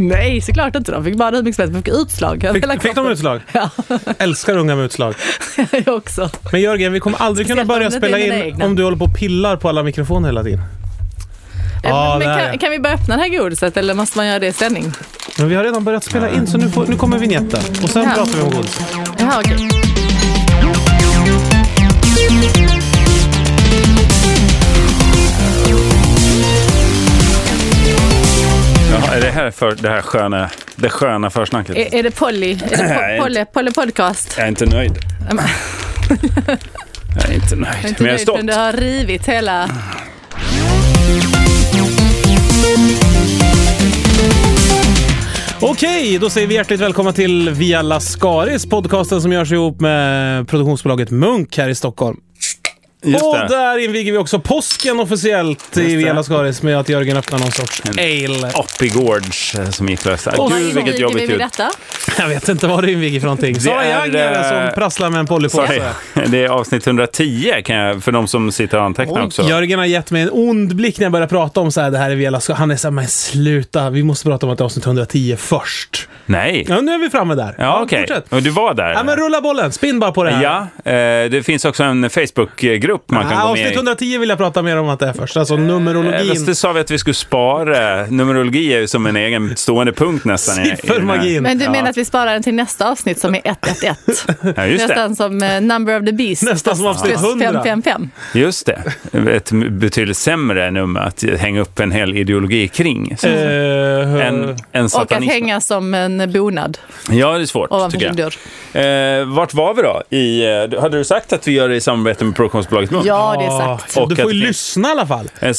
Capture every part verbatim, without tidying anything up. Nej, såklart inte. De fick bara rymningsbett, men fick utslag. Fick, fick de utslag? Ja. Älskar unga med utslag. Jag också. Men Jörgen, vi kommer aldrig kunna börja spela in om du håller på och pillar på alla mikrofoner hela tiden. Äh, ah, men kan, kan vi bara öppna det här godiset, eller måste man göra det i sändning? Men vi har redan börjat spela in, så nu, får, nu kommer vignetten. Och sen ja. pratar vi om godiset. Ja, okej. Okay. Ja, är det här för det här sköna, det sköna försnacket? Är, är det Polly? Är det po- Polly, Polly podcast? Jag är inte nöjd. Jag är inte nöjd. Jag är inte men nöjd, men du har rivit hela... Okej, då säger vi hjärtligt välkomna till Via Lascaris, podcasten som görs ihop med produktionsbolaget Munk här i Stockholm. Just och det. Där inviger vi också påsken officiellt i Via Lascaris med att Jörgen öppnar någon sorts en ale. Oppigårds som gick lösa. Och gud, vilket jobbigt ut. Detta? Jag vet inte vad du inviger för någonting. Så jag är som prasslar med en polypåse. Det är avsnitt ett hundra tio kan jag, för de som sitter och antecknar också. Jörgen har gett mig en ond blick när jag började prata om så här, det här är Via Lascaris. Han är så här, men sluta, vi måste prata om att det är avsnitt ett hundra tio först. Nej. Ja, nu är vi framme där. Ja, okej. Okay. Du var där. Ja, men rulla bollen, spinn bara på det här. Ja, eh, det finns också en Facebookgrupp man kan ja, gå med i. ett hundra tio vill jag prata mer om att det är först. Alltså numerologin. Fast det sa vi att vi skulle spara. Numerologi är ju som en egen stående punkt nästan. Siffermagin. Men du ja. menar att vi sparar den till nästa avsnitt som är ett ett ett. Ja, just nästan det. Som uh, Number of the Beast. Nästan som avsnitt hundra. fem fem fem. Just det. Ett betydligt sämre nummer att hänga upp en hel ideologi kring. Uh, en, en och att hänga som en bonad. Ja, det är svårt tycker jag. Uh, vart var vi då? I, uh, hade du sagt att vi gör det i samarbete med ProKonsum? Ja, det är sagt. Och du får ju lyssna i alla fall. Nej,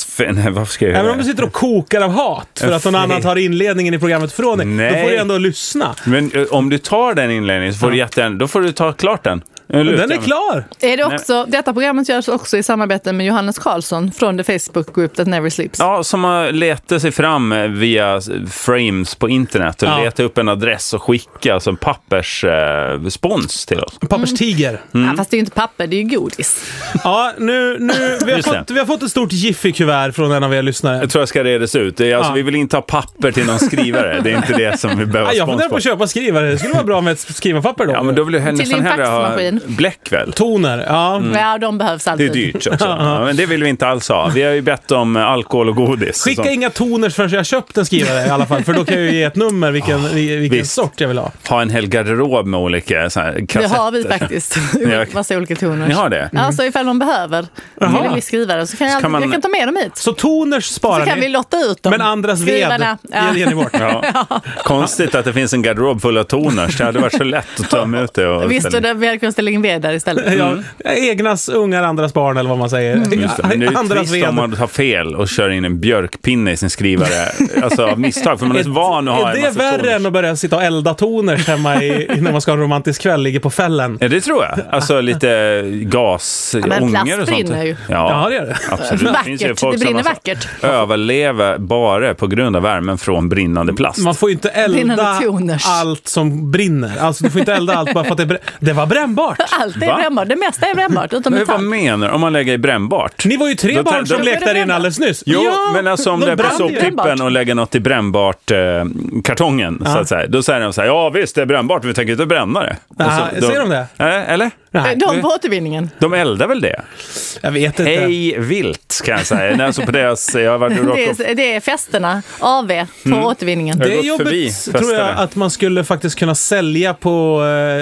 varför ska jag göra det? Även om du sitter och kokar av hat för att någon annan tar inledningen i programmet från dig. Nej. Då får du ändå lyssna. Men om du tar den inledningen så får du jätten, då får du ta klart den. Den är klar. Är det också, detta programmet görs också i samarbete med Johannes Karlsson från The Facebook Group That Never Sleeps. Ja, som har letat sig fram via frames på internet och ja. letat upp en adress och skicka alltså en pappersspons eh, till oss. En papperstiger. Mm. Mm. Ja, fast det är ju inte papper, det är ju godis. Ja, nu, nu vi, har fått, vi har fått ett stort jiffy-kuvert från en av er lyssnare. Jag tror jag ska redas ut. Det är, alltså, ja. Vi vill inte ha papper till någon skrivare. Det är inte det som vi behöver ja, jag spons på. Jag får köpa skrivare. Det skulle vara bra med ett skrivarpapper då. Ja, men då vill jag nästan hellre ha... Bläck väl? Toner, ja. Mm. Ja, de behövs alltid. Det är dyrt också. Ja, men det vill vi inte alls ha. Vi har ju bett om alkohol och godis. Skicka och inga toners förrän jag köpt en skrivare i alla fall. För då kan jag ju ge ett nummer vilken, oh, vilken sort jag vill ha. Ha en hel garderob med olika så här, kassetter. Det har vi faktiskt. Massa olika toners. Ni har det? Mm. Alltså ifall de behöver. Aha. Eller vi skrivare så kan jag, så kan man, jag kan ta med dem hit. Så toners sparar ni. Så kan ni, vi lotta ut dem. Men andras skrivarna, ved ger ni bort. Ja. Ja. Konstigt att det finns en garderob full av toners. Det hade varit så lätt att ta med ut det. Och visst, och det, vi hade kunnat ställa där istället. Mm. Ja, egnas ungar, andras barn eller vad man säger. Mm. Just det. Men det är ju trist om man tar fel och kör in en björkpinne i sin skrivare. Alltså av misstag, för man är så van att ha en massa toner. Är det värre än att börja sitta och elda toner hemma i, när man ska ha en romantisk kväll, ligger på fällen? Ja, det tror jag. Alltså lite gas, ja, men ånger och sånt. Brinner ju. Ja, ja, det gör det. Absolut. Vackert. Det finns ju folk det brinner som vackert. Överlever bara på grund av värmen från brinnande plast. Man får ju inte elda allt som brinner. Alltså du får inte elda allt bara för att det, br- det var brännbart. Allt är brännbart, det mesta är brännbart. Men vad menar om man lägger i brännbart? Ni var ju tre då, barn som lekte in alldeles nyss. Jo, ja, men alltså om de det är på soptippen och lägger något i brännbart eh, kartongen ah. så att säga. Då säger de så här, ja visst det är brännbart, vi tänker inte bränna det. Ah, så, då, ser de det? Eh, eller? Nej. De på återvinningen. De eldar väl det? Jag vet inte. Hej vilt kan jag säga. Nej, alltså på deras, jag var det, är, det är festerna, A V på mm. återvinningen. Det är jobbigt tror jag att man skulle faktiskt kunna sälja på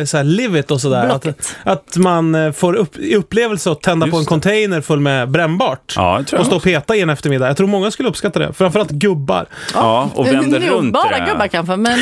så här, livet och sådär. Att, att man får upp, upplevelse att tända just på en container full med brännbart. Ja, och stå och peta i en eftermiddag. Jag tror många skulle uppskatta det. Framförallt gubbar. Ja, och vänder nu, runt bara det. Bara gubbar kanske. Men...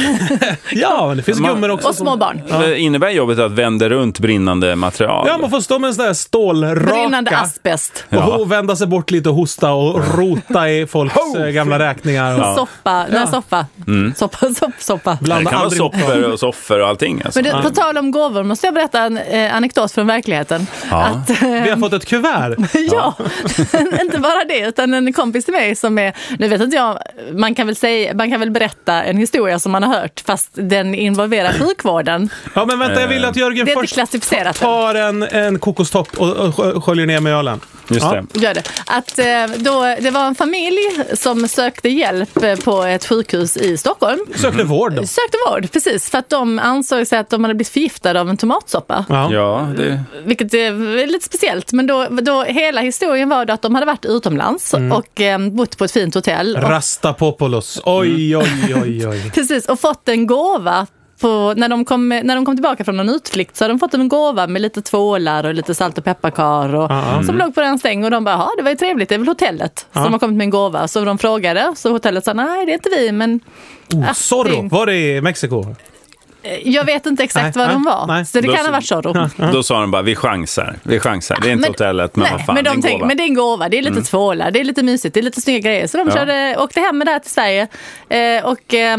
ja, men det finns man, gummor också. Och små barn. Ja. Det innebär jobbet att vända runt brinnande material. Ja, man får stå med en sån där stålraka. Brinnande asbest. Och ja. vända sig bort lite och hosta och rota i folks gamla räkningar. Ja. Soppa. Ja. Nej, soppa. Mm. Soppa, sopp, soppa. Blanda det kan aldrig... vara sopper och soffor och allting. Alltså. Men det, på tal om gåvor måste jag berätta en eh, anekdot från verkligheten. Ja. Att, eh, vi har fått ett kuvert. Ja, inte bara det utan en kompis till mig som är, nu vet inte jag, man kan väl, säga, man kan väl berätta en historia som man har hört fast den involverar sjukvården. Ja men vänta, jag vill att Jörgen först... Det är inte först... klassificerat. tar en, en kokostopp och, och, och sköljer ner med ölen. Just det. Ja, gör det. Att, då, det var en familj som sökte hjälp på ett sjukhus i Stockholm. Sökte vård då? Sökte vård, precis. För att de ansåg sig att de hade blivit förgiftade av en tomatsoppa. Ja. Ja, det... Vilket är lite speciellt. Men då, då, hela historien var då att de hade varit utomlands mm. och eh, bott på ett fint hotell. Och... Rasta Populos. Oj, oj, oj, oj. Precis, och fått en gåva. På, när, de kom, när de kom tillbaka från en utflykt så hade de fått en gåva med lite tvålar och lite salt och pepparkar och, mm. som låg på den säng och de bara, ja det var ju trevligt, det är väl hotellet mm. som har kommit med en gåva. Så de frågade, så hotellet sa, nej det är inte vi men... Oh, Zorro, var det i Mexiko? Jag vet inte exakt nej, vad de var. Nej. Så det då, kan ha varit så då. Då sa de bara, vi chansar. Vi chansar. Det är inte men, hotellet, men nej, vad fan, men de det är en gåva. Men det är en gåva, det är lite mm. tvålar, det är lite mysigt, det är lite snygga grejer. Så de ja. körde, åkte hem med det här till Sverige eh, och eh,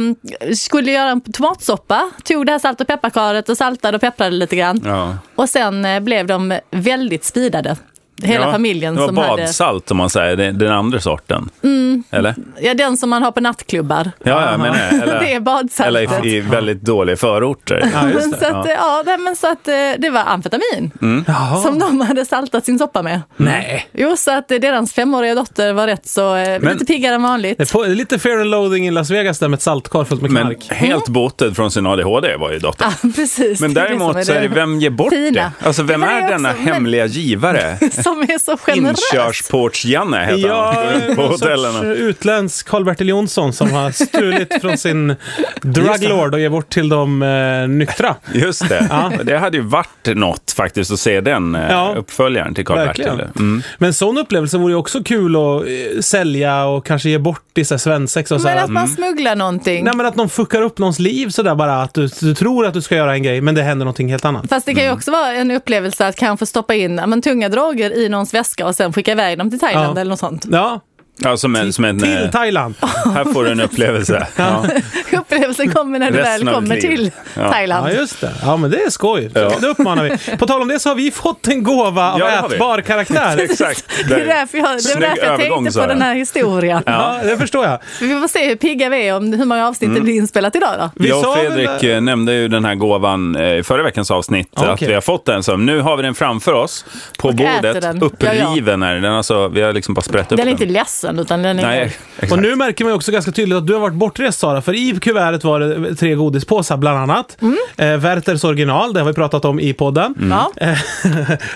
skulle göra en tomatsoppa. Tog det här salt- och pepparkaret och saltade och pepprade lite grann. Ja. Och sen eh, blev de väldigt spidade. Hela ja, familjen det var som badsalt hade... om man säger, den, den andra sorten. Mm. Eller? Ja, den som man har på nattklubbar. Ja, jag menar, eller, det är badsalt. Eller i, i väldigt dåliga förorter. Ja, just det. Så att, ja. Ja, men så att det var amfetamin mm. som de hade saltat sin soppa med. Nej. Jo, så att deras femåriga dotter var rätt så men, lite piggare än vanligt. Det på, lite Fear and Loathing i Las Vegas där med ett saltkar fullt med knark. Men helt mm. botad från sin A D H D var ju dottern. Ja, precis. Men däremot så är det, vem ger bort Fina. det? Alltså, vem det är denna men... hemliga givare? Som är så generös. Inkörsports-Janne heter ja, han. På hotellerna. Utländsk Carl-Bertil Jonsson som har stulit från sin druglord och ger bort till de eh, nyktra. Just det. Ja. Det hade ju varit något faktiskt att se den eh, ja. uppföljaren till Carl-Bertil. Mm. Men sån upplevelse vore ju också kul att eh, sälja och kanske ge bort i svensex. Men så här, att man mm. smugglar någonting. Nej, men att någon fuckar upp någons liv sådär bara. Att du, du tror att du ska göra en grej men det händer någonting helt annat. Fast det kan ju också vara en upplevelse att kanske stoppa in men, tunga droger i någons väska och sen skicka iväg dem till Thailand ja. eller något sånt. Ja. Ja, som en, som en, till Thailand. Här får du en upplevelse. Ja. Upplevelsen kommer när du väl kommer till ja. Thailand. Ja, just det. Ja, men det är skoj. Ja. Det uppmanar vi. På tal om det så har vi fått en gåva av ja, ätbar karaktär. Exakt. Det är därför jag, det var därför jag övergång, tänkte på den här historien. Ja. Ja, det förstår jag. Vi får se hur pigga vi är om hur många avsnitt mm. det blir inspelat idag då. Vi jag och Fredrik där... nämnde ju den här gåvan i förra veckans avsnitt. Okay. Att vi har fått den. Så nu har vi den framför oss på och bordet. Uppriven är ja, ja. den. Alltså, vi har liksom bara sprätt upp den. Den är inte lässan. Utan den är... Nej, och nu märker man också ganska tydligt att du har varit bortrest, Sara. För i kuvertet var det tre godispåsar bland annat. Mm. Eh, Werters Original, det har vi pratat om i podden. Mm. Eh,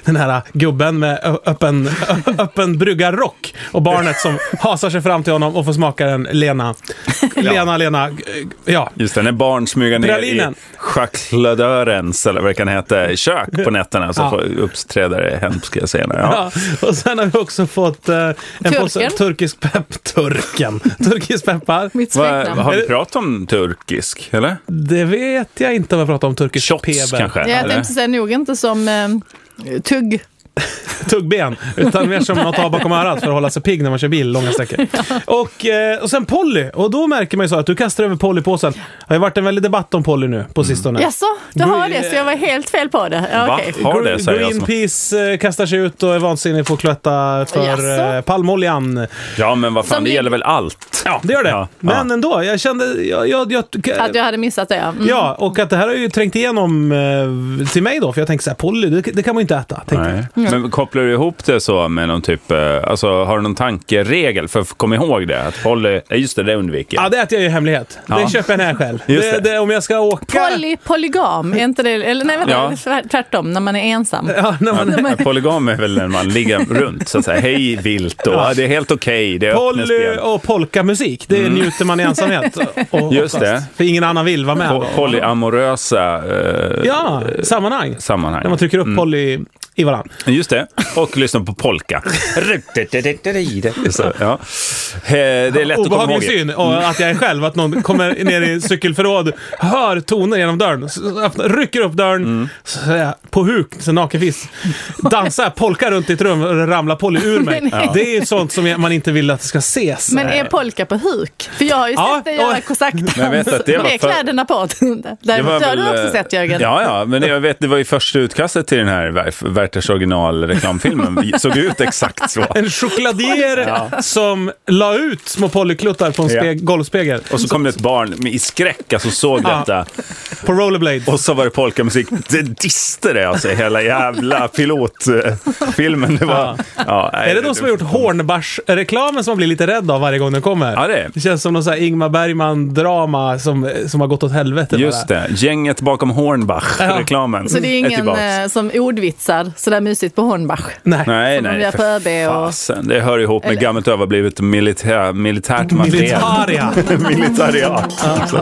den här gubben med öppen, öppen bryggarrock. Och barnet som hasar sig fram till honom och får smaka den Lena. Lena, ja. Lena. Ja. Just det, när barn smyger ner Pralinen. I chakladörens, eller vad det kan heta, kök på nätterna. Så ja. får uppträdare hemska scener. Ja. Ja. Och sen har vi också fått eh, en påse turkisk pepp, turken. Turkisk peppar. Va, har vi pratat om turkisk, eller? Det vet jag inte om vi pratat om turkisk Shots, peber. Kanske, jag eller? Tänkte säga nog inte som eh, tugg. Tuggben, utan mer som man tar bakom örat för att hålla sig pigg när man kör bil långa sträckor. Och, och sen Polly, och då märker man ju så att du kastar över Polly-påsen. Har ju varit en väldig debatt om Polly nu på sistone. Mm. Jaså, du har Gre- det så jag var helt fel på det. Ja, okay. Har det, Gre- Greenpeace kastar sig ut och är vansinnig på att klötta för Jaså. palmoljan. Ja, men vad fan, som det gäller väl allt. Ja, det gör det. Ja. Men ja. ändå, jag kände... Jag, jag, jag, att jag hade missat det, ja. Mm. Ja, och att det här har ju trängt igenom till mig då, för jag tänkte så här, Polly, det, det kan man ju inte äta. Nej. Jag. Men kopplar du ihop det så med någon typ, alltså har du någon tankeregel för att komma ihåg det? Att Polly, just det, det undviker. Ja, det äter jag ju hemlighet. Ja. Det köper jag här själv. Det, det. Det, om jag ska åka... Poly, polygam, är inte det? Eller nej, vänta, ja. tvärtom, när man är ensam. Ja, när man, ja, när man... Polygam är väl när man ligger runt, så att säga, hej vilt och ja. det är helt okej. Okay, Poly och polkamusik, det mm. njuter man i ensamhet. Och, just och det. För ingen annan vill vara med. Po- polyamorösa eh, ja, sammanhang. sammanhang. När man trycker upp mm. poly... i varandra. Just det. Och lyssna på polka. Så, ja. Det är lätt obehaglig att komma ihåg. Syn och att jag är själv, att någon kommer ner i cykelförråd, hör toner genom dörren, rycker upp dörren mm. så jag, på huk, så nakenfisk dansar polka runt i ett rum och ramlar Polly ur mig. Ja. Det är sånt som man inte vill att det ska ses. Men är polka på huk? För jag har ju sett ja, dig göra kosackdans med kläderna på. Det var väl, har du också sett, Jörgen. Ja, ja, men jag vet, det var ju första utkastet till den här verksamheten. Werters Original reklamfilmen såg ut exakt så. En chokladier ja. Som la ut små polykluttar på en spe- ja. golvspegel. Och så kom det ett barn med i skräck, alltså såg ja. detta. På rollerblade. Och så var det polkamusik. Det diste det alltså, hela jävla pilotfilmen. Det var, ja. Ja, nej, är det de som har gjort Hornbach-reklamen som man blir lite rädd av varje gång den kommer? Ja, det. Det känns som någon sån här Ingmar Bergman-drama som, som har gått åt helvete. Just bara. Det, gänget bakom Hornbach-reklamen. Ja. Så det är ingen är som ordvitsar sådär mysigt på Hornbach. Nej, nej, nej för och... fasen. Det hör ihop med eller... gammalt överblivet militär, militärt material. Militaria. Militariat. Ja.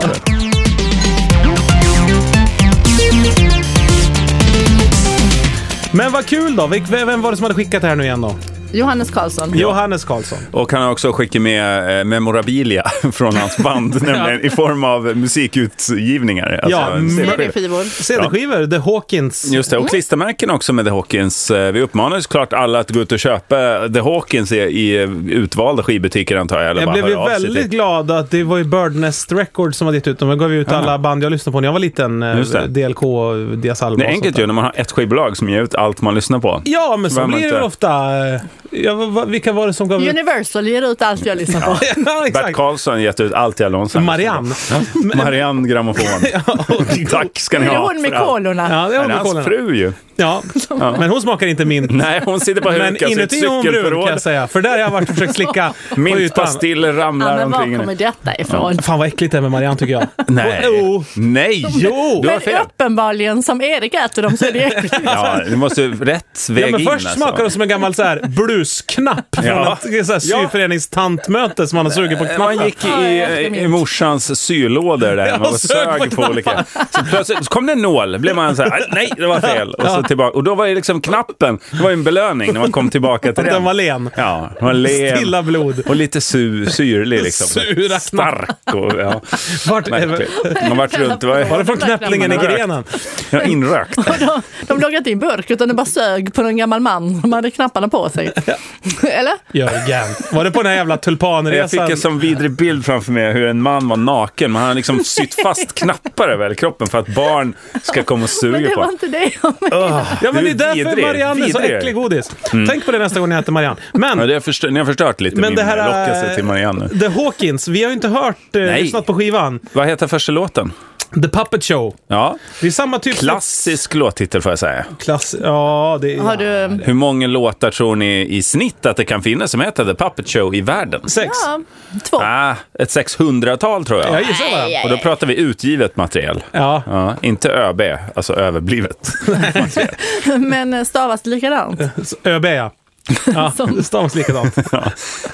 Men vad kul då. Vem var det som hade skickat det här nu igen då? Johannes Karlsson. Johannes Karlsson. Och han har också skickat med eh, memorabilia från hans band nämligen, i form av musikutgivningar. Alltså, ja, m- C D-skivor. C D-skivor, The Hawkins. Just det, och mm. klistermärken också med The Hawkins. Vi uppmanar såklart alla att gå ut och köpa The Hawkins i, i utvalda skivbutiker antar jag. Eller jag blev väldigt glad att det var ju Birdnest Records som hade gett ut dem. Jag gav ut alla ja. band jag lyssnade på när jag var liten. D L K, Diasalva. Det är enkelt ju när man har ett skivbolag som ger ut allt man lyssnar på. Ja, men så, så blir det ofta... Ja, vilka var det som gav Universal ut? Ger ut allt jag lyssnar på. Ja, ja, Bert Karlsson gett ut allt jag lånsamt. Marianne. Marianne grammofon. Ja, och, tack ska ni ha. Hon med kolorna. Ja, det är hon med kolorna. Fru ju. Ja. Ja, men hon smakar inte mint. Nej, hon sitter på höga sitt cykelförråd. Kan jag säga. För där har jag varit och försökt slicka. Mintpastill ramlar ja, omkring. Var kommer detta ifrån? Ja. Fan vad äckligt det är med Marianne tycker jag. Nej. Oh. Nej. Jo. Men uppenbarligen som Erik äter dem så är det äckligt. Ja, det måste ju rätt väg in. Ja, men först in, alltså. Smakar de som en gammal så här brusknapp. Ja. Från ett så här syföreningstantmöte som man har sugit på knappen. Man gick i, i, i morsans sylådor där. Man var sög på olika. Så plötsligt så kom det en nål. Blev man så här, nej det var fel. Och så tillbaka. Och då var ju liksom knappen, det var ju en belöning när man kom tillbaka till den. Den var len. Ja, den var len. Stilla blod. Och lite sur, syrlig liksom. Sura stark och ja. Vart man vart runt. Var, var det från knäpplingen i grenen? Ja, inrökt. Och de de låg inte i en burk utan det bara sög på någon gammal man som hade knapparna på sig. Eller? Jörgen. Var det på den här jävla tulpanresan? Jag fick en sån vidrig bild framför mig hur en man var naken. Man hade liksom sytt fast knappar över kroppen för att barn ska komma och suga på. Men det var på. Inte det jag menade. Oh, ja men det är därför vidrig, Marianne är så äcklig godis. Mm. Tänk på det nästa gång ni äter Marianne. Men ja, det har förstört, ni har förstört lite men min det här, lockelse till Marianne. The Hawkins, vi har ju inte hört eh, lyssnat på skivan. Vad heter första låten? The Puppet Show. Ja. Det är samma typ klassisk som... låttitel får jag säga. Klass... Ja, det är... Har du... Hur många låtar tror ni i snitt att det kan finnas som heter The Puppet Show i världen? Sex. Ja, två. Ah, ett sexhundratal tror jag. Ja, just det. Och då pratar vi utgivet material. Ja. Ja inte ÖB, alltså överblivet. Men stavas likadant. ÖB, ja. Ja, det stavs likadant. Ja.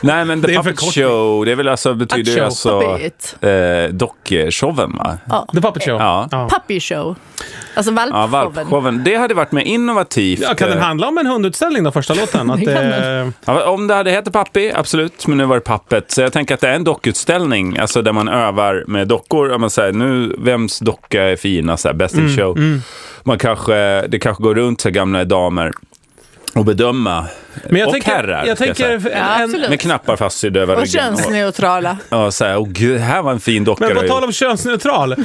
Nej men The det är Puppet Show, det vill alltså betyder alltså eh dockshowen va. Ja. The Puppet Show. Ja. Ja. Puppy Show. Alltså valpshowen. Ja, valpshowen. Det hade varit mer innovativt. Ja, kan den handla om en hundutställning då första låten att eh... ja, om det hade heter Pappy, absolut, men nu var det Pappet. Så jag tänker att det är en dockutställning alltså där man övar med dockor och man säger nu vems docka är fina så här, best in mm, show. Mm. Man kanske det kanske går runt så gamla damer och bedöma men jag och tänker, herrar jag tänker, jag ja, en, med knappar fast i döva och könsneutrala ja så här, oh, gud, här var en fin docka men på tal om könsneutral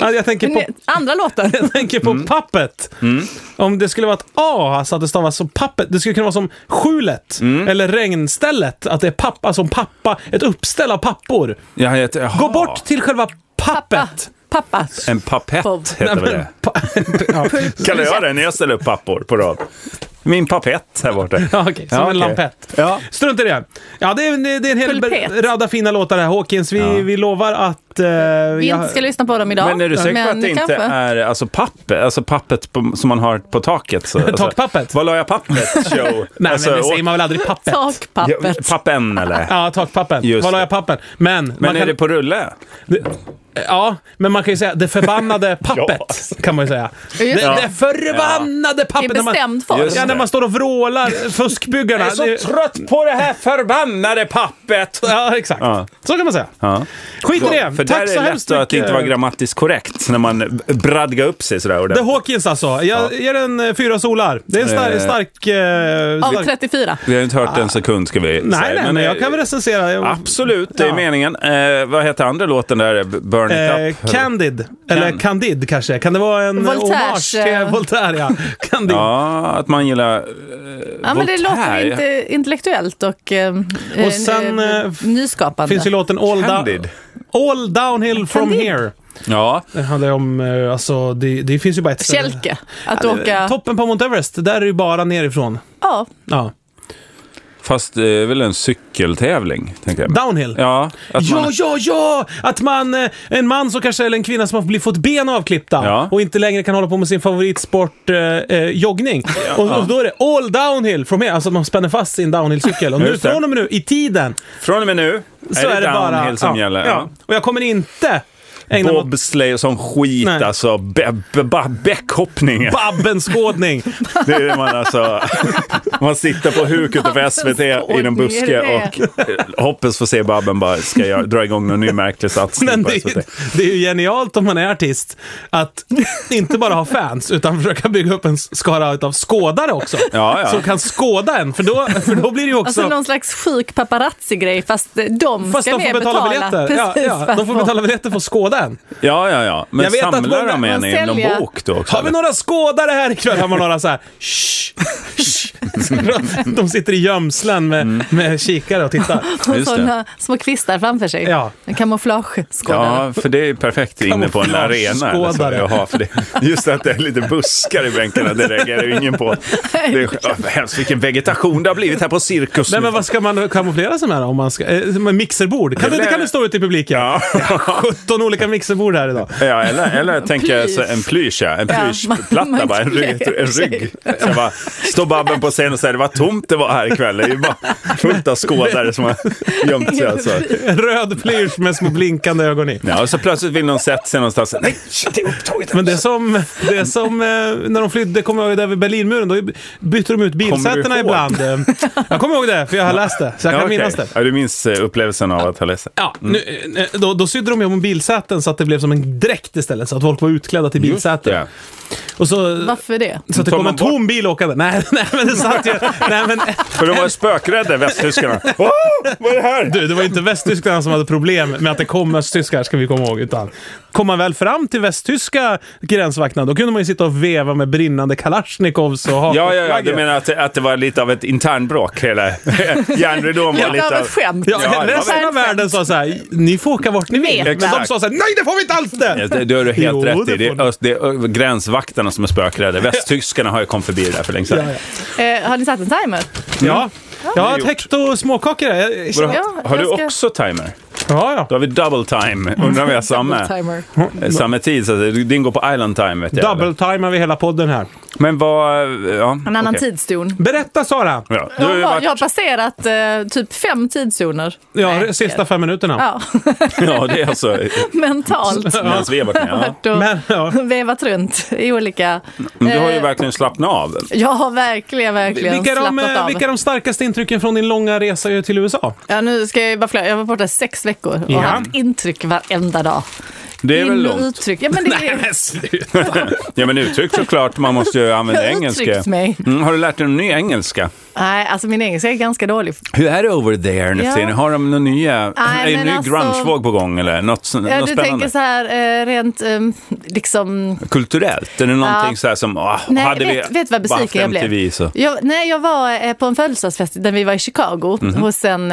jag tänker på andra låtar jag tänker på mm. Puppet mm. om det skulle vara ett A alltså att det stavas som Puppet det skulle kunna vara som skjulet mm. eller regnstället att det är pappa som pappa ett uppställ av pappor ja, jag heter, gå bort till själva Puppet pappa. En pappett heter nej, det pa- ja. Kallar jag det när jag ställer upp pappor på rad min papett här borta. Ja, okej. Okay. Som ja, okay. En lampett. Ja. Strunt i det. Ja, det är, det är en hel ber- radda fina låtar här, Hawkins. Vi, ja. vi lovar att... Uh, vi inte ska jag... lyssna på dem idag. Men är du säker men på att det kanske? Inte är alltså, pappet, alltså, pappet på, som man har på taket? Så, alltså, takpappet? Vad la jag pappet? Show. Nej, alltså, men det säger man väl aldrig pappet? Takpappet. Ja, pappen, eller? Ja, takpappen. Just vad la jag pappen? Men, men man är kan... det på rulle? Det... Ja, men man kan ju säga det förbannade pappet kan man ju säga. Det, ja. det förbannade pappet ja. när man ja, när man står och vrålar fuskbyggarna. Jag är så det... trött på det här förbannade pappet. Ja, exakt. Ja. Så kan man säga. Ja. Skit i det. För tack där så är lätt att det inte var grammatiskt korrekt när man bradgar upp sig sådär ordentligt. The Hawkins alltså. Jag ja. ger den fyra solar. Det är en stark... Eh, stark eh, av stark. trettiofyra. Vi har inte hört ah. en sekund ska vi nej, säga. Nej, men nej, jag kan väl recensera. Jag, absolut, det är ja. meningen. Eh, vad heter andra låten där? Burn eh, It Up? Candid. Eller Candid, Candid kanske. Kan det vara en homage till Voltaire? Ja. Candid. Ja, att man gillar eh, ja, Voltaire. Men det låter inte intellektuellt och, eh, och sen, eh, nyskapande. Finns ju låten All Candid. All Downhill From Here. Ja. Det handlar om, alltså, det, det finns ju bara ett ställe. Kälke, att ja, åka... Toppen på Mount Everest, där är ju bara nerifrån. Ja. Ja. Fast det är väl en cykeltävling, tänker jag. Downhill? Ja. Att man... Ja, ja, ja! Att man, en man som kanske, eller en kvinna som har blivit fått ben avklippta ja. och inte längre kan hålla på med sin favoritsport eh, joggning. Ja. Och, och då är det all downhill från här. Alltså man spänner fast sin downhill-cykel. Och nu, från och med nu, i tiden. Från och med nu så är det, är det downhill bara, som ja, gäller. Ja. Ja. Och jag kommer inte... bobsleigh och sån skit. Nej. Alltså be- be- be- bäckhoppning, babbenskådning. Det är det man alltså man sitter på huket av S V T i en buske och hoppas få se babben bara ska jag dra igång någon ny märklig satsning på S V T. Det, det är ju genialt om man är artist att inte bara ha fans utan försöka bygga upp en skara utav skådare också. Ja, ja. Som kan skåda en för då, för då blir det ju också alltså någon slags sjuk paparazzi-grej fast de fast ska de får betala biljetter. Ja, ja, de får betala biljetter för att skåda. Ja, ja, ja. Men samlar de en i någon bok då också? Har vi några skådare här ikväll? Har man några så här... Shh, shh. De sitter i gömslen med, mm. med kikare och tittar. Och sådana små kvistar framför sig. Ja. En kamouflage-skådare. Ja, för det är perfekt inne på en arena. Jaha, för det, just att det är lite buskar i bänkarna, det reagerar ju ingen på. Det är, ja, helst vilken vegetation det har blivit här på cirkus. Nej, men vad ska man kamouflera sig med då? Om man ska, med mixerbord. Kan det, det kan det stå ut i publiken? Ja. sjutton olika mixerbord här idag. Ja, eller, eller tänker jag så en plysch, ja. En plyschplatta, ja, bara en rygg. En rygg. Så bara, står babben på scen och säger, det var tomt det var här ikväll. Det är ju bara fullt av skådare som har gömt sig. Alltså. Röd plysch med små blinkande ögon i. Ja, och så plötsligt vill någon sätta sig någonstans. Nej, det är upptaget. Men det är som, det är som när de flydde, kommer jag ihåg där vid Berlinmuren, då bytte de ut bilsätterna ibland. Jag kommer ihåg det, för jag har läst det. Så jag kan ja, okay. minnas det. Ja, du minns upplevelsen av att ha läst det. Mm. Ja, nu, då, då sydde de ju om bilsäten så att det blev som en dräkt istället så att folk var utklädda till bilsäten. Yeah. Och så varför det? Så att det kom en tom bil åkande. Nej, nej men det satt ju. Nej men för de var ju spökrädda västtyskarna. Åh, vad är det här? Du, det var ju inte västtyskarna som hade problem med att det kom östtyskar, ska vi komma ihåg, utan kom man väl fram till västtyska gränsvakterna då kunde man ju sitta och veva med brinnande kalasjnikovs och hakkors. Ja, ja, ja, du menar att det, att det var lite av ett internbråk hela järnridån var lite av ett skämt. Ja, ja, resten av världen sa så här, ni får åka vart ni vill. De sa så här, nej det får vi inte alls det. Ja, det har du helt jo, rätt i. Det är, öst, det är gränsvakterna som är spökrädda. Västtyskarna har ju kommit förbi där för länge sedan. Ja, ja. Eh, har ni satt en timer? Mm. Ja. Ja, jag har täckt och småkakor. Ja, har du ska... också timer? Ja, ja. Då har vi double time. Undrar vi har samma, samma tid. Så din går på island time, vet jag. Double time har vi hela podden här. Men vad... Ja, en annan okay. tidszon. Berätta, Sara. Ja, du har jag, varit... jag har passerat eh, typ fem tidszoner. Ja, nej, sista fem minuterna. Ja, ja det är alltså... Mentalt. Ja. Ja. Men, ja. Vevat runt i olika... Men du har ju verkligen slappnat av. Jag har verkligen, verkligen vilka slappnat de, av. Vilka de starkaste intrycken från din långa resa till U S A? Ja, nu ska jag bara flöja. Jag var borta sex veckor och ja. haft intryck varenda dag. Det är väl långt. Uttryck. Ja, men det är... Nej, men ja, men uttryck såklart. Man måste ju använda engelska. Mig. Mm, har du lärt dig någon ny engelska? Nej, alltså min engelska är ganska dålig. Hur är det over there nu? Ja. Har de någon nya... Nej, är en ny alltså... grungevåg på gång eller något, ja, något spännande? Du tänker så här rent liksom... Kulturellt? Är det någonting ja. så här som... Oh, nej, hade vet, vi... vet vad besviken jag blev? Så... Jag, nej, jag var på en födelsedagsfest när vi var i Chicago mm-hmm. hos en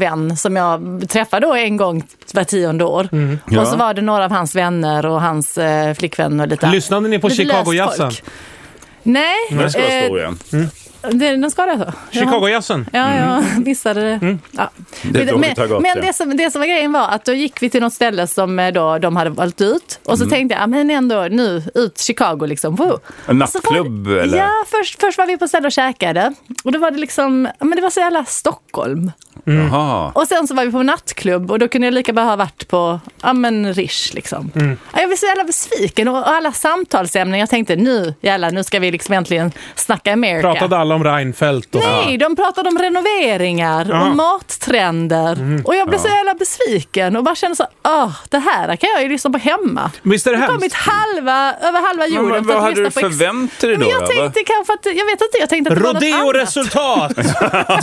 vän som jag träffade då en gång var tionde år. Mm. Och ja. så var det några av hans vänner och hans eh, flickvänner och lite. Lyssnade ni på Chicago-jazzen? Nej. Den ska jag stå igen. Mm. Den ska det så. Chicago-jazzen? Ja, jag missade det. Mm. Ja. Det men men, gott, men ja. det, som, det som var grejen var att då gick vi till något ställe som då, de hade valt ut. Och så mm. tänkte jag, ah, men ändå nu ut Chicago liksom. Wow. En nattklubb var, eller? Ja, först, först var vi på ställe och käkade. Och då var det liksom, men det var så jävla Stockholm. Mm. Och sen så var vi på en nattklubb och då kunde jag lika bara ha varit på ja men Rish liksom. Mm. Jag blev så jävla besviken och alla samtalsämnen jag tänkte nu jävla nu ska vi liksom äntligen snacka Amerika. Pratade alla pratade om Reinfeldt. Och nej, de pratade om renoveringar ja. och mattrender. Mm. Och jag blev ja. så jävla besviken och bara kände så åh, det här kan jag ju lyssna på hemma. Visst är det hemskt? Mitt halva, över halva jorden. Men, men, vad hade du förväntat dig då? Jag tänkte kanske att, jag vet inte, jag tänkte att det var något annat. Rodeo-resultat!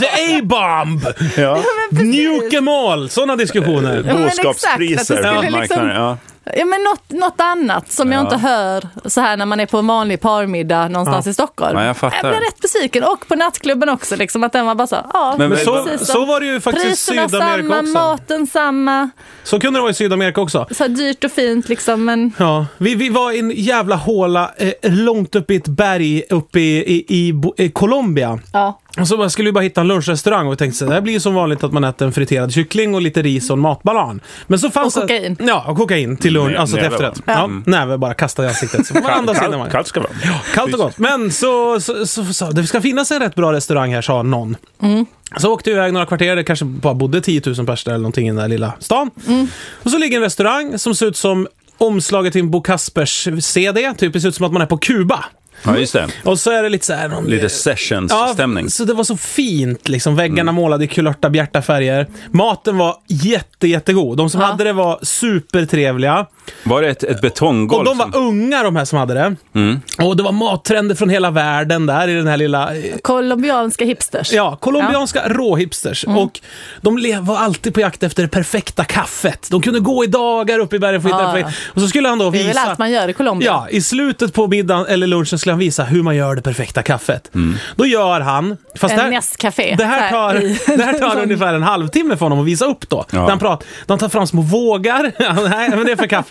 The A-bomb! Ja. Ja, Njukemål! Sådana diskussioner. Råskapspriser. Ja, men liksom, ja. Ja, men något, något annat som ja. jag inte hör så här när man är på en vanlig parmiddag någonstans ja. i Stockholm. Ja, jag, jag blev rätt besviken. Och på nattklubben också, liksom, att den var bara så ja, men, men så, så, så var det ju faktiskt i Sydamerika samma, också. Maten samma. Så kunde det vara i Sydamerika också. Så dyrt och fint liksom, men... ja. vi, vi var i en jävla håla eh, långt upp i ett berg uppe i, i, i, i Colombia. Ja. Och så skulle vi bara hitta en lunchrestaurang och vi tänkte så det här blir ju som vanligt att man äter en friterad kyckling och lite ris och en matbalan. Men så fanns och kokain. Ett, ja, och kokain till lunch, mm, alltså till efterrätt. Ja, mm. Näve bara kastade i ansiktet. Så man andas innan man. Kallt ska vara. Ja, kallt och gott. Men så så, så, så, så det ska finnas en rätt bra restaurang här, sa någon. Mm. Så åkte jag iväg några kvarter, det kanske bara bodde tio tusen personer eller någonting i den där lilla stan. Mm. Och så ligger en restaurang som ser ut som omslaget till en Bo Kaspers C D, typ, det ser ut som att man är på Kuba. Ja, just det. Och så är det lite så här de, lite sessions-stämning. Ja, så det var så fint liksom. Väggarna mm. målade i kulörta bjärta färger. Maten var jätte, jättegod. De som ja. hade det var supertrevliga. Var det ett, ett betonggolv? Och de var som... unga de här som hade det. Mm. Och det var mattrender från hela världen där i den här lilla... Kolumbianska hipsters. Ja, kolumbianska ja. råhipsters. Mm. Och de var alltid på jakt efter det perfekta kaffet. De kunde gå i dagar upp i bergen för att hitta ja. det. Och så skulle han då visa... Det är väl allt man gör i Colombia. Ja, i slutet på middagen eller lunchen skulle han visa hur man gör det perfekta kaffet. Mm. Då gör han... Fast en det här, nästcafé. Det här tar, det här tar ungefär en halvtimme för honom att visa upp då. Ja. Han pratar, de tar fram små vågar. Nej, men det är för kaffe.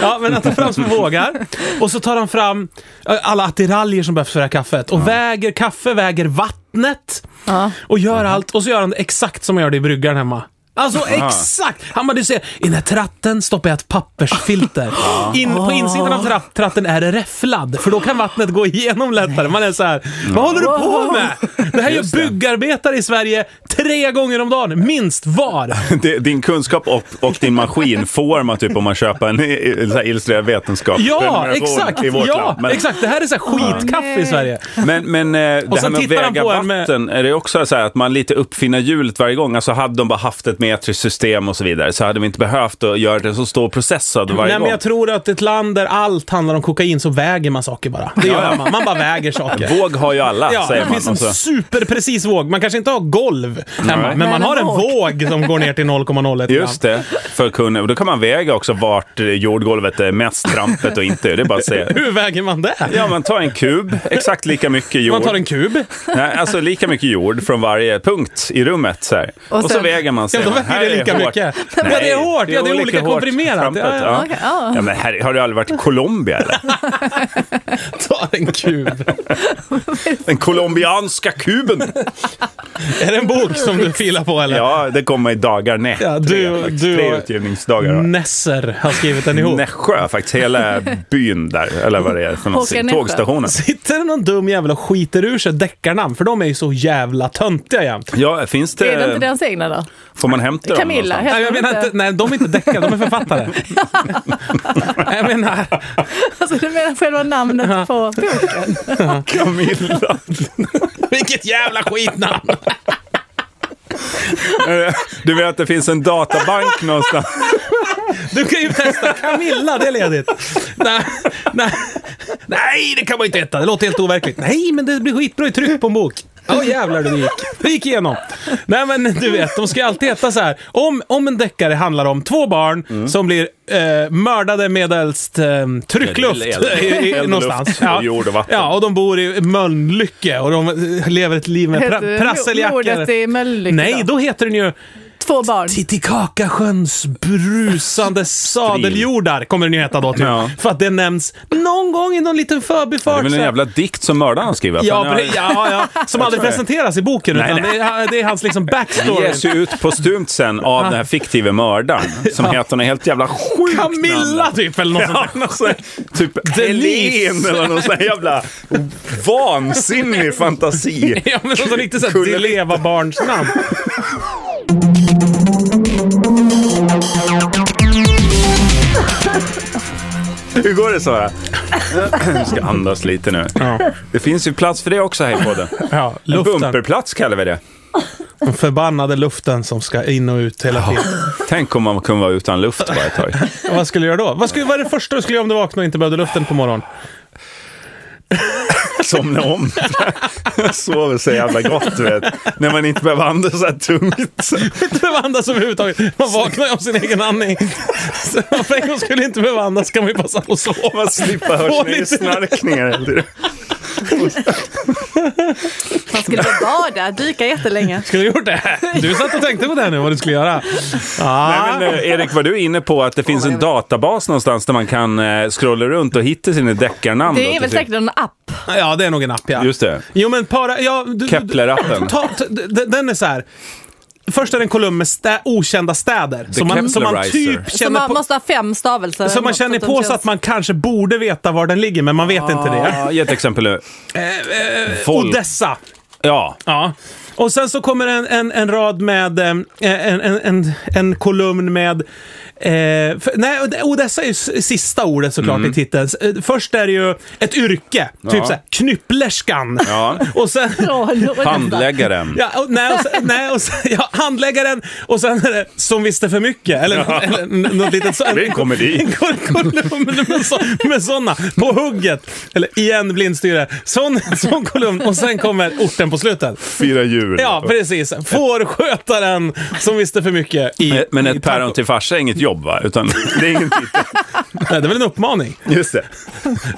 Ja, men han tar fram som vågar. Och så tar han fram alla attiraljer som behövs för det här kaffet. Och ja. väger kaffe, väger vattnet ja. och gör ja. allt. Och så gör han det exakt som man gör det i bryggaren hemma. Alltså ja. exakt! Han bara, du ser, i den här tratten stoppar jag ett pappersfilter. Ja. In, på insidan av tra- tratten är det räfflad. För då kan vattnet gå igenom lättare. Man är så här, mm. vad håller du på med? Det här just gör byggarbetare det. I Sverige tre gånger om dagen, minst var. Din kunskap och, och din maskin får man typ om man köper en illustrerad vetenskap. Ja, exakt. I vårt ja, land. Men, exakt. Det här är så här skitkaffe nej. i Sverige. Men, men det här med att väga vatten, med... är det också så här att man lite uppfinner hjulet varje gång? Alltså hade de bara haft ett metriskt system och så vidare, så hade vi inte behövt att göra det så stor processad varje Nej, gång. Men jag tror att ett land där allt handlar om kokain så väger man saker bara. Det gör man. Man bara väger saker. Våg har ju alla, ja, säger man. Det finns en så. superprecis våg. Man kanske inte har golv hemma, men, men man har en våg. våg som går ner till noll komma noll ett. Just det. För kunna, och då kan man väga också vart jordgolvet är mest trampet och inte. Det är bara att säga. Hur väger man det? Ja, man tar en kub. Exakt lika mycket jord. Man tar en kub? Nej, alltså lika mycket jord från varje punkt i rummet. Så här. Och, sen, och så väger man sig. Då väger det lika hårt. Mycket. Nej, ja, det är hårt. Det är, ja, det är olika komprimerat. Ja, ja. Okay, ja. Ja, men här, har du aldrig varit i Colombia, eller? Ta en kub. Den colombianska kuben. Är det en bok som du filar på, eller? Ja, det kommer i dagar nät. Ja, du, tre, du tre utgivningsdagar. Nesser har skrivit den ihop. Nässjö, faktiskt. Hela byn där. Eller vad det är för något. Tågstationen. Sitter det någon dum jävla skiter ur sig deckarnamn? För de är ju så jävla töntiga jämt. Ja, finns det... Är det inte deras egna då? Får man hämta Camilla, dem? Nej, jag menar inte, nej, de är inte däckare, de är författare. Jag menar... Alltså, du menar själva namnet på boken? Camilla. Vilket jävla skitnamn! Du vet att det finns en databank någonstans. Du kan ju testa Camilla, det är ledigt. Nej, nej, nej, det kan man inte heta. Det låter helt overkligt. Nej, men det blir skitbra i tryck på en bok. Ja, oh, jävlar, det gick. Det gick igenom. Nej, men du vet, de ska alltid heta så här. Om, om en deckare handlar om två barn mm. som blir eh, mördade medelst eh, tryckluft det är det, det är det. någonstans. Ja. Och jord och vatten. Ja, och de bor i Mölnlycke och de lever ett liv med pra- prasseljackor. Jordet är Mölnlycke. Nej, då heter den ju... Två barn. Titicacasjöns brusande sadeljordar kommer den ju heta då typ. Ja. För att det nämns någon gång i någon liten förbifart. Ja, det är en jävla dikt som mördaren skriver. Ja, har... ja, ja. Som aldrig presenteras i boken. Nej, utan nej. Det, är, det är hans liksom backstory. Det ges ju ut på stumt sen av den här fiktive mördaren. Som ja. heter något helt jävla sjukt. Camilla typ eller något ja, sånt. Något sånt. Typ Delin eller någon sån jävla vansinnig fantasi. Ja, men så riktigt så att leva barns namn. Hur går det, Sara? Jag ska andas lite nu. Ja. Det finns ju plats för det också här i podden. Ja, en bumperplats kallar vi det. Den förbannade luften som ska in och ut hela tiden. Ja. Tänk om man kunde vara utan luft varje tag. Vad skulle du göra då? Vad skulle vara det första du skulle göra om du vaknade och inte behövde luften på morgonen? Somna om. Jag sover så jävla gott, vet. När man inte behöver andas så här tungt. Inte behöver andas överhuvudtaget. Man vaknar av sin egen andning. Så för en gång skulle inte behöva andas kan man ju passa på att sova. Man slipper hörsel i snarkningar eller. Man skulle bada, dyka jättelänge. Skulle du gjort det? Du satt och tänkte på det här nu, vad du skulle göra. Ah. Nej, men, Erik, var du inne på att det finns oh, en databas någonstans där man kan eh, scrolla runt och hitta sina deckarnamn? Det är väl säkert en app. Ja, det är nog en app, ja. Just det. Jo, men para... Ja, du, Kepler-appen. Ta, ta, d- den är så här... Först är det en kolumn med stä- okända städer som man, som man typ känner så man på, måste ha fem stavelser. Så man känner på så att man kanske borde veta var den ligger, men man vet ah, inte det. Ge ett exempel nu. eh, eh, Odessa. Ja. Ja. Och sen så kommer en, en, en rad med eh, en, en, en, en kolumn med eh, för, nej, Odessa är ju sista ordet såklart mm. i titeln. Först är det ju ett yrke, ja. Typ såhär, knypplerskan. Ja. Och sen handläggaren. Ja, och, nej, och sen, nej, och sen, ja, handläggaren. Och sen är det som visste för mycket. Eller, ja. Eller något litet så, det kommer dit. Med sådana, på hugget. Eller igen blindstyre. Sån, sån kolumn. Och sen kommer orten på slutet. Fyra djur. Ja, precis. Fårskötaren som visste för mycket i, men ett päron till farsa är inget jobb, va? Utan det är ingen titel. Nej, det är väl en uppmaning. Just det.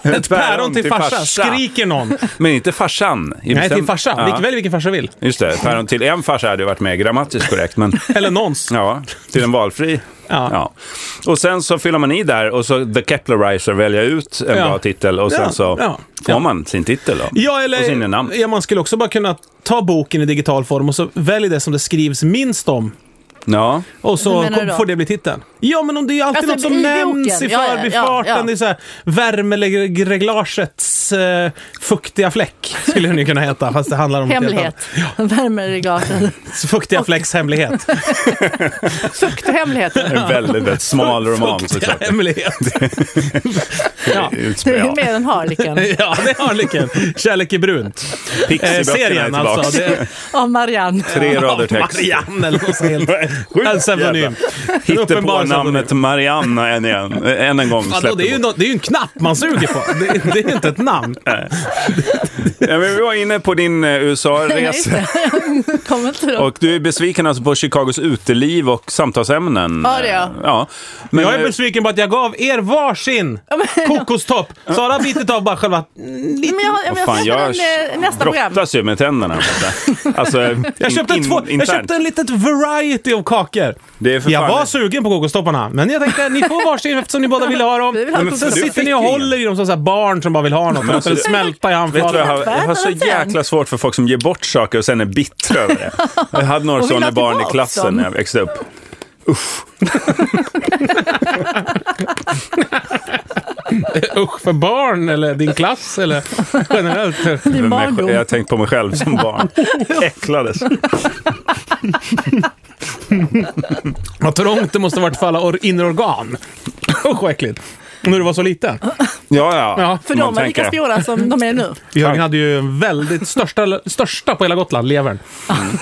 Ett, ett päron till, till farsa. farsa. Skriker någon. Men inte farsan. I Nej, bestäm- till farsa. Ja. Vilken, väl vilken farsa vill. Just det. Päron till en farsa hade ju varit mer grammatiskt korrekt. Men... Eller någons. Ja, till en valfri. Ja. Ja. Och sen så fyller man i där och så The Keplerizer väljer ut en ja. Bra titel och sen ja. Så ja. Får ja. Man sin titel då. Ja, eller, och sin namn. Ja, man skulle också bara kunna ta boken i digital form och så väljer det som det skrivs minst om. Ja. Och så kom, får det bli titeln. Ja, men om det är alltid alltså, något som i nämns boken. I förbifarten. Ja, ja, ja. Det är så här värmereglagets eh, fuktiga fläck skulle den ju kunna heta, fast det handlar om hemlighet. Ja. Värmereglagets fuktiga och. Fläcks hemlighet. Fukt och hemlighet. En väldigt smal roman såklart. Hemlighet. Ja. Det är mer än Harliken. Ja, det är Harliken. Kärlek i brunt. Eh, serien alltså. Det... Av Marianne. Tre rader text. Marianne eller något så helt. En pseudonym. Hitta på namnet Marianne än igen. Än en gång släpper. Alltså, det, är ju no- det är ju en knapp man suger på. Det, det är inte ett namn. Ja, men vi var inne på din U S A-resa. Och du är besviken alltså på Chicagos uteliv och samtalsämnen. Ja, det är. Ja. Men jag är besviken på att jag gav er varsin kokostopp. Sara bitet av bara själva lite. Men jag, jag, jag, jag nästa program. Brottas ju med tänderna. Alltså, jag, köpte in, två, jag köpte en litet variety av kakor. Jag var det. Sugen på kokostopparna, men jag tänkte ni får varsin eftersom ni båda vill ha dem. Vill ha men, sen sitter ni och håller i dem som så här barn som bara vill ha något. Alltså, det smälta i handfatet. Jag, jag har så jäkla svårt för folk som ger bort saker och sen är bittra över det. Jag hade några sådana barn i klassen dem. När jag växte upp. Usch. Usch för barn eller din klass eller generellt. Jag, jag tänkte på mig själv som barn. Äcklades. Vad trångt det måste ha varit för alla inre organ. Usch vad äckligt. När du var så liten. Ja, ja. ja. För de är lika stora som de är nu. Jörgen hade ju en väldigt största, största på hela Gotland, levern. Han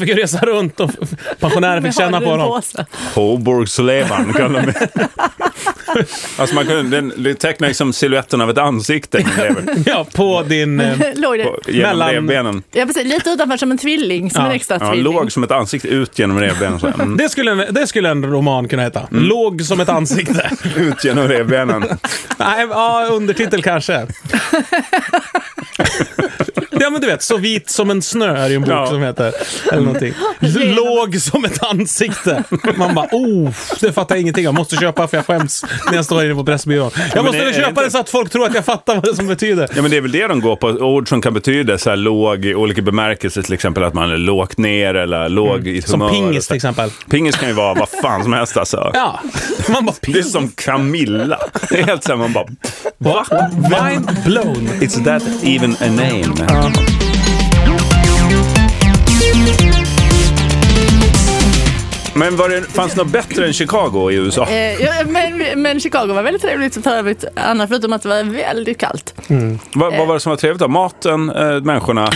fick ju resa runt och pensionärer fick känna på honom. Håborgslevern kallar man det. Alltså man kunde teckna liksom siluetten av ett ansikte. Ja, på din... Låg det? På, genom mellan... revbenen. Ja, precis. Lite utanför som en tvilling, som ja. En extra ja, tvilling. Låg som ett ansikte ut genom revbenen. Mm. Det, skulle en, det skulle en roman kunna heta. Mm. Låg som ett ansikte. Ut genom revbenen. Nej, ja, undertitel kanske. Ja, men du vet, så vit som en snö är ju en bok ja. Som heter, eller någonting. Låg som ett ansikte. Man bara, oh, det fattar jag ingenting. Jag måste köpa för jag skäms när jag står inne på pressbyrån. Jag ja, måste nej, köpa det så att folk tror att jag fattar vad det som betyder. Ja, men det är väl det de går på. Ord som kan betyda så här låg i olika bemärkelser. Till exempel att man är lågt ner eller låg mm. i humör. Som pingis till exempel. Pingis kan ju vara vad fan som helst alltså. Ja, man bara, det är som Camilla. Det är helt så här, man bara, va? Mind blown. It's that even a name. Ja. Men var det, fanns något bättre än Chicago i U S A? Eh, ja, men, men Chicago var väldigt trevligt och trevligt. Annars förutom att det var väldigt kallt. Mm. Va, vad var det som var trevligt då? Maten, äh, människorna,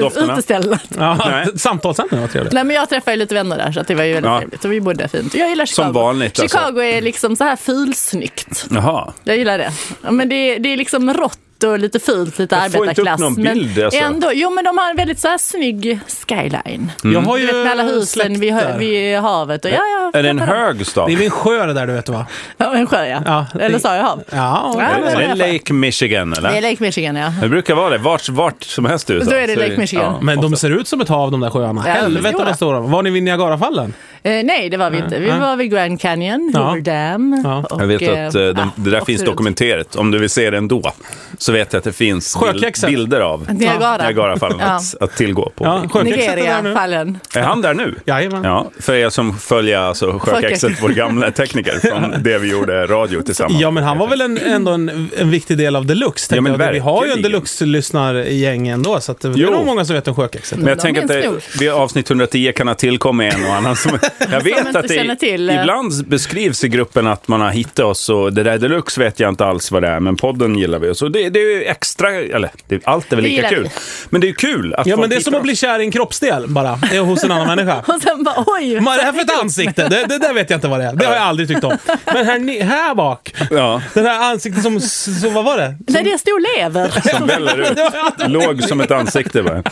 dofterna? Utestället. Ja, samtalsämnen var trevligt. Nej, men jag träffade ju lite vänner där så att det var ju väldigt ja. trevligt. Och vi bodde där fint. Jag gillar Chicago. Som vanligt, Chicago alltså. Är liksom så här filsnyggt. Jaha. Jag gillar det. Ja, men det, det är liksom rått och lite fint, lite arbetarklass någon bild, men alltså. Ändå, jo men de har en väldigt så här snygg skyline. Mm. Jag har ju med alla husen vid, hö- vid havet och ja, ja, är det en hög stad? Det är en sjö där du vet va? Ja, en sjö ja. ja det... Eller sa jag hav? Ja, ja det, det är Lake Michigan eller? Det är Lake Michigan ja. Det brukar vara det, vart, vart som helst ut. Då är det Lake Michigan. Ja, men de ser ut som ett hav de där sjöarna. Ja, helvete vad stora. Var ni vid Niagarafallen? Eh, nej, det var vi inte. Vi var vid Grand Canyon, ja. Hoover Dam. Ja. Och, jag vet att eh, de, det där finns dokumenterat. Om du vill se det ändå så vet jag att det finns bild, bilder av Niagarafallen ja. att, att tillgå på. Ja, Niagarafallen. Är han där nu? Jajamän. Ja, för er som följer alltså, Sjökexet, vår gamla tekniker från det vi gjorde radio tillsammans. Ja, men han var väl en, ändå en, en viktig del av Deluxe. Ja, men vi har ju en Deluxe-lyssnargäng ändå, så att det jo. är nog många som vet om Sjökexet. Men jag tänker att det, vid avsnitt etthundratio kan ha tillkomma en och annan som... Jag vet att det ibland beskrivs i gruppen att man har hittat oss och det där Deluxe vet jag inte alls vad det är, men podden gillar vi. Så det, det är ju extra, eller det, allt är väl lika kul. Men det är ju kul att ja, men det är som oss. Att bli kär i en kroppsdel bara, hos en annan människa. Och sen bara, oj! Vad är det här för ett ansikte? Det, det där vet jag inte vad det är. Det har jag aldrig tyckt om. Men här, här bak, ja. Den här ansikten som, som vad var det? Som, nej, det är stor lever. Som väller ut. Låg som ett ansikte bara.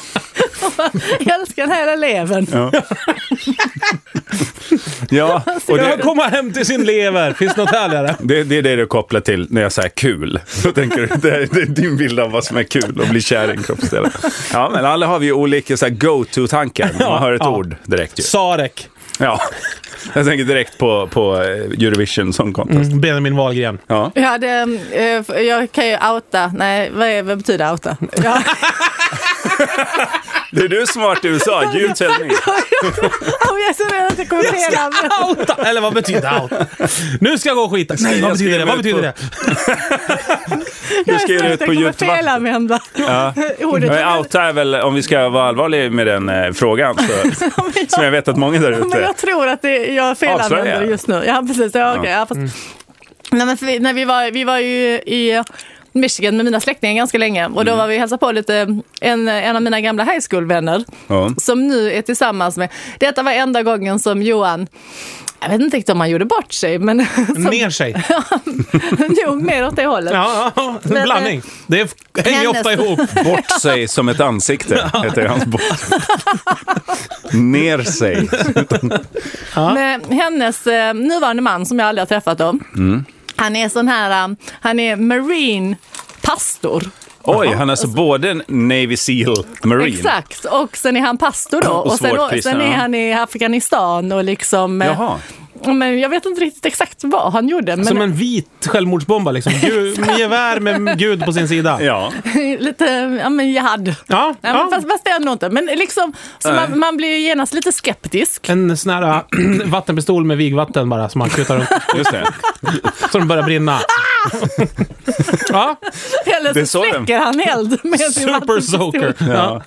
Jag älskar den här levern. Ja. Ja, och det kommer hem till sin lever. Finns något härligare? Det, det är det du kopplar till när jag säger kul. Så tänker du, det är, det är din bild av vad som är kul att bli kär i en kroppsdel. Ja, men alla har vi ju olika så här go-to-tankar. Man hör ett ja. ord direkt ju. Sarek. Ja, jag tänker direkt på, på Eurovision som contest. Mm, Benjamin Wahlgren. Ja. Jag, hade, jag kan ju outa. Nej, vad, vad betyder outa? Ja. Det är du som har varit i U S A, ljudsändning. Om jag ser redan att jag kommer fel. Eller vad betyder out? Nu ska jag gå och skita. Nej, vad betyder det? Vad betyder det? Du ska ju ut på djupt vatten. Ja. Men outa är väl, om vi ska vara allvarliga med den eh, frågan, så, jag, som jag vet att många där ute... Men jag tror att det, jag felanvänder just nu. Ja, precis. Ja, okej. Okay, ja, fast... mm. Nej, men för, när vi, var, vi var ju i... Michigan med mina släktingar ganska länge. Och då var vi hälsa på lite en, en av mina gamla high school-vänner ja. Som nu är tillsammans med... Detta var enda gången som Johan... Jag vet inte om han gjorde bort sig, men... Som, ner sig. Nog mer åt det hållet. Ja, en men, blandning. Det hänger hennes... ofta ihop. Bort sig som ett ansikte, heter hans bort. Ner sig. Ja. Men hennes nuvarande man, som jag aldrig har träffat om... Mm. Han är sån här, han är marine pastor. Oj, han är alltså både Navy SEAL marine. Exakt, och sen är han pastor då. Och, och sen, och, sen är han i Afghanistan och liksom... Jaha. Men jag vet inte riktigt exakt vad han gjorde. Men... Som en vit självmordsbomba liksom. Med gevär med Gud på sin sida. Ja. Lite, ja men jihad. Ja. ja. Men fast, fast det är nog inte. Men liksom, så äh. man, man blir ju genast lite skeptisk. En sån här vattenpistol med vigvatten bara som man kutar runt. Just det. Så de börjar brinna. Ja. Eller så, så släcker han eld med sin vattenpistol. Ja.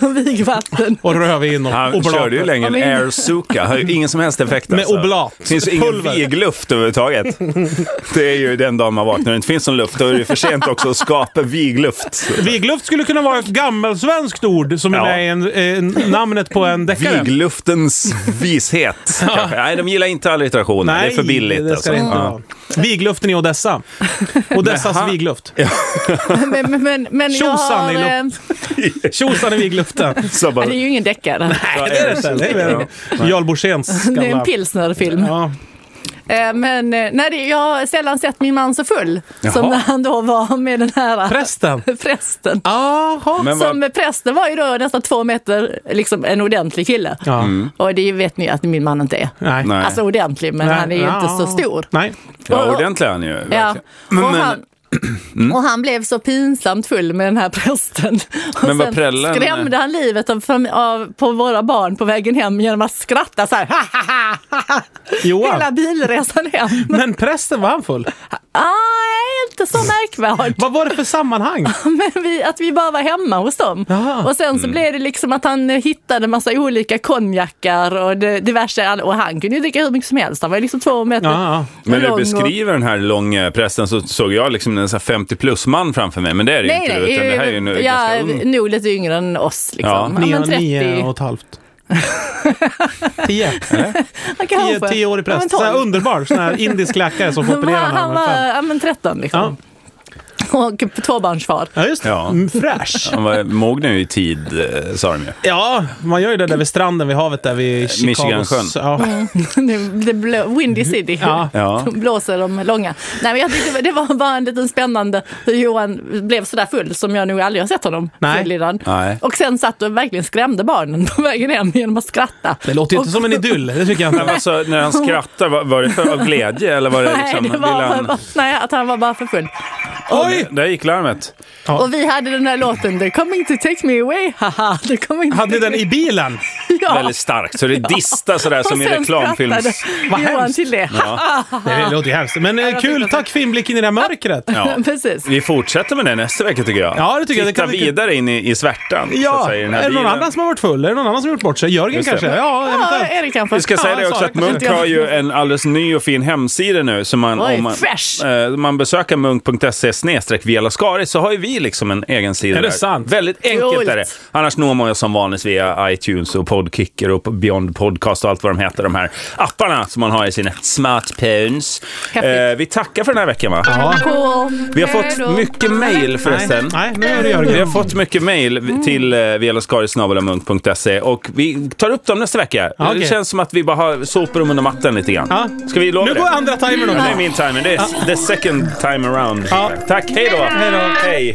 Och vigvatten. Och rövin och han oblat. Körde ju länge en air suka. Har ju ingen som helst effekt alltså. Oblat. Det finns ingen vigluft överhuvudtaget. Det är ju den dagen man vaknar. Det inte finns någon luft. Då är det för sent också att skapa vigluft. Vigluft skulle kunna vara ett gammelsvenskt ord som ja. är en, eh, namnet på en deckare. Vigluftens vishet. Ja. Nej, de gillar inte alliterationer. Nej, det är för billigt. Det ska alltså. inte ja. Vigluften i Odessa. Odessas men, vigluft. Ja. men, men, men, men Tjosan jag har... I Tjosan i vigluften. Så bara... Det är ju ingen deckare. Nej, det är det. det, är det. Jarl Borséns gamla... Det är en pils film. Ja. Men nej, jag har sällan sett min man så full. Jaha. Som när han då var med den här prästen. prästen. Som var... prästen var ju då nästan två meter liksom en ordentlig kille. Ja. Mm. Och det vet ni att min man inte är. Nej. Alltså ordentlig, men nej. Han är ju ja. inte så stor. Nej. Ja, ordentlig är han ju. Ja. Men, men... Han... Mm. Och han blev så pinsamt full med den här prästen. Och men sen prällen... skrämde han livet av, av, på våra barn på vägen hem genom att skratta så här. Hela bilresan hem. Men prästen var han full? Nej, ah, inte inte så märkvärd. Vad var det för sammanhang? Men vi, att vi bara var hemma hos dem. Aha. Och sen så mm. blev det liksom att han hittade massa olika konjackar och det, diverse. Och han kunde ju dricka hur mycket som helst. Han var liksom två meter ja. Men när du beskriver och... den här långa pressen så såg jag liksom en sån här femtio plus man framför mig. Men det är det nej, inte. Nej, utan det här är ju nu ja, ganska ung. Nog lite yngre än oss. Liksom. Ja, nio, nio och ett halvt. tio tio, tio år i präst ja, så här underbar, sån här indisk läkare som populerar han var, ja men tretton liksom ja. Och tvåbarnsfar ja just det, ja. Fräsch han var, mognar ju i tid sa de ju ja, man gör ju det där vid stranden vid havet där vid Michigan sjön ja. det, det blå, Windy City ja. Ja. Blåser de långa nej men jag tyckte det var bara en liten spännande hur Johan blev sådär full som jag nog aldrig har sett honom nej. nej. Och sen satt och verkligen skrämde barnen på vägen hem genom att skratta det låter ju inte och... som en idyll det tycker jag. Alltså, när han skrattar var, var det för av glädje eller var det liksom nej, det var, han... Bara, nej att han var bara för full. Oj, där gick larmet. Ja. Och vi hade den här låten "They're coming to take me away." Haha, det kom inte. Hade den i bilen. Ja. Väldigt starkt så det ja. Distar sådär och som i reklamfilm. Vad hemskt till det. Ja. Det låter ju hemskt. Men ja, kul, tack för inblicken i det här mörkret. Ja. Precis. Vi fortsätter med det nästa vecka tycker jag. Ja, det tycker Titta jag. Titta vidare vi... in i, i svärtan ja. Så att säga, i den här är det någon annan som har varit full? Är det någon annan som har gjort bort sig? Jörgen just kanske? Det. Ja, ja Erik kanske. Vi ska ja, säga det också att Munk har ju en alldeles ny och fin hemsida nu som man Oj, om man, eh, man besöker munk punkt se snedstreck via Lascaris så har ju vi liksom en egen sida. Är det sant? Väldigt enkelt är det. Annars når man ju som vanligt via iTunes och Podkicker och Beyond Podcast och allt vad de heter, de här apparna som man har i sina smartphones. Eh, vi tackar för den här veckan va? Ja. Vi har fått mycket mejl förresten. Nej, nej, det gör det. Vi har fått mycket mejl till eh, via Lascaris snabel-a munk punkt se och vi tar upp dem nästa vecka. Ah, okay. Det känns som att vi bara har sopor under mattan lite grann. Ah. Ska vi lova nu det? Nu går andra timern om. Ja, det är min timer. Det är ah. the second time around. Ah. Tack, hej då. Hej då. Hej.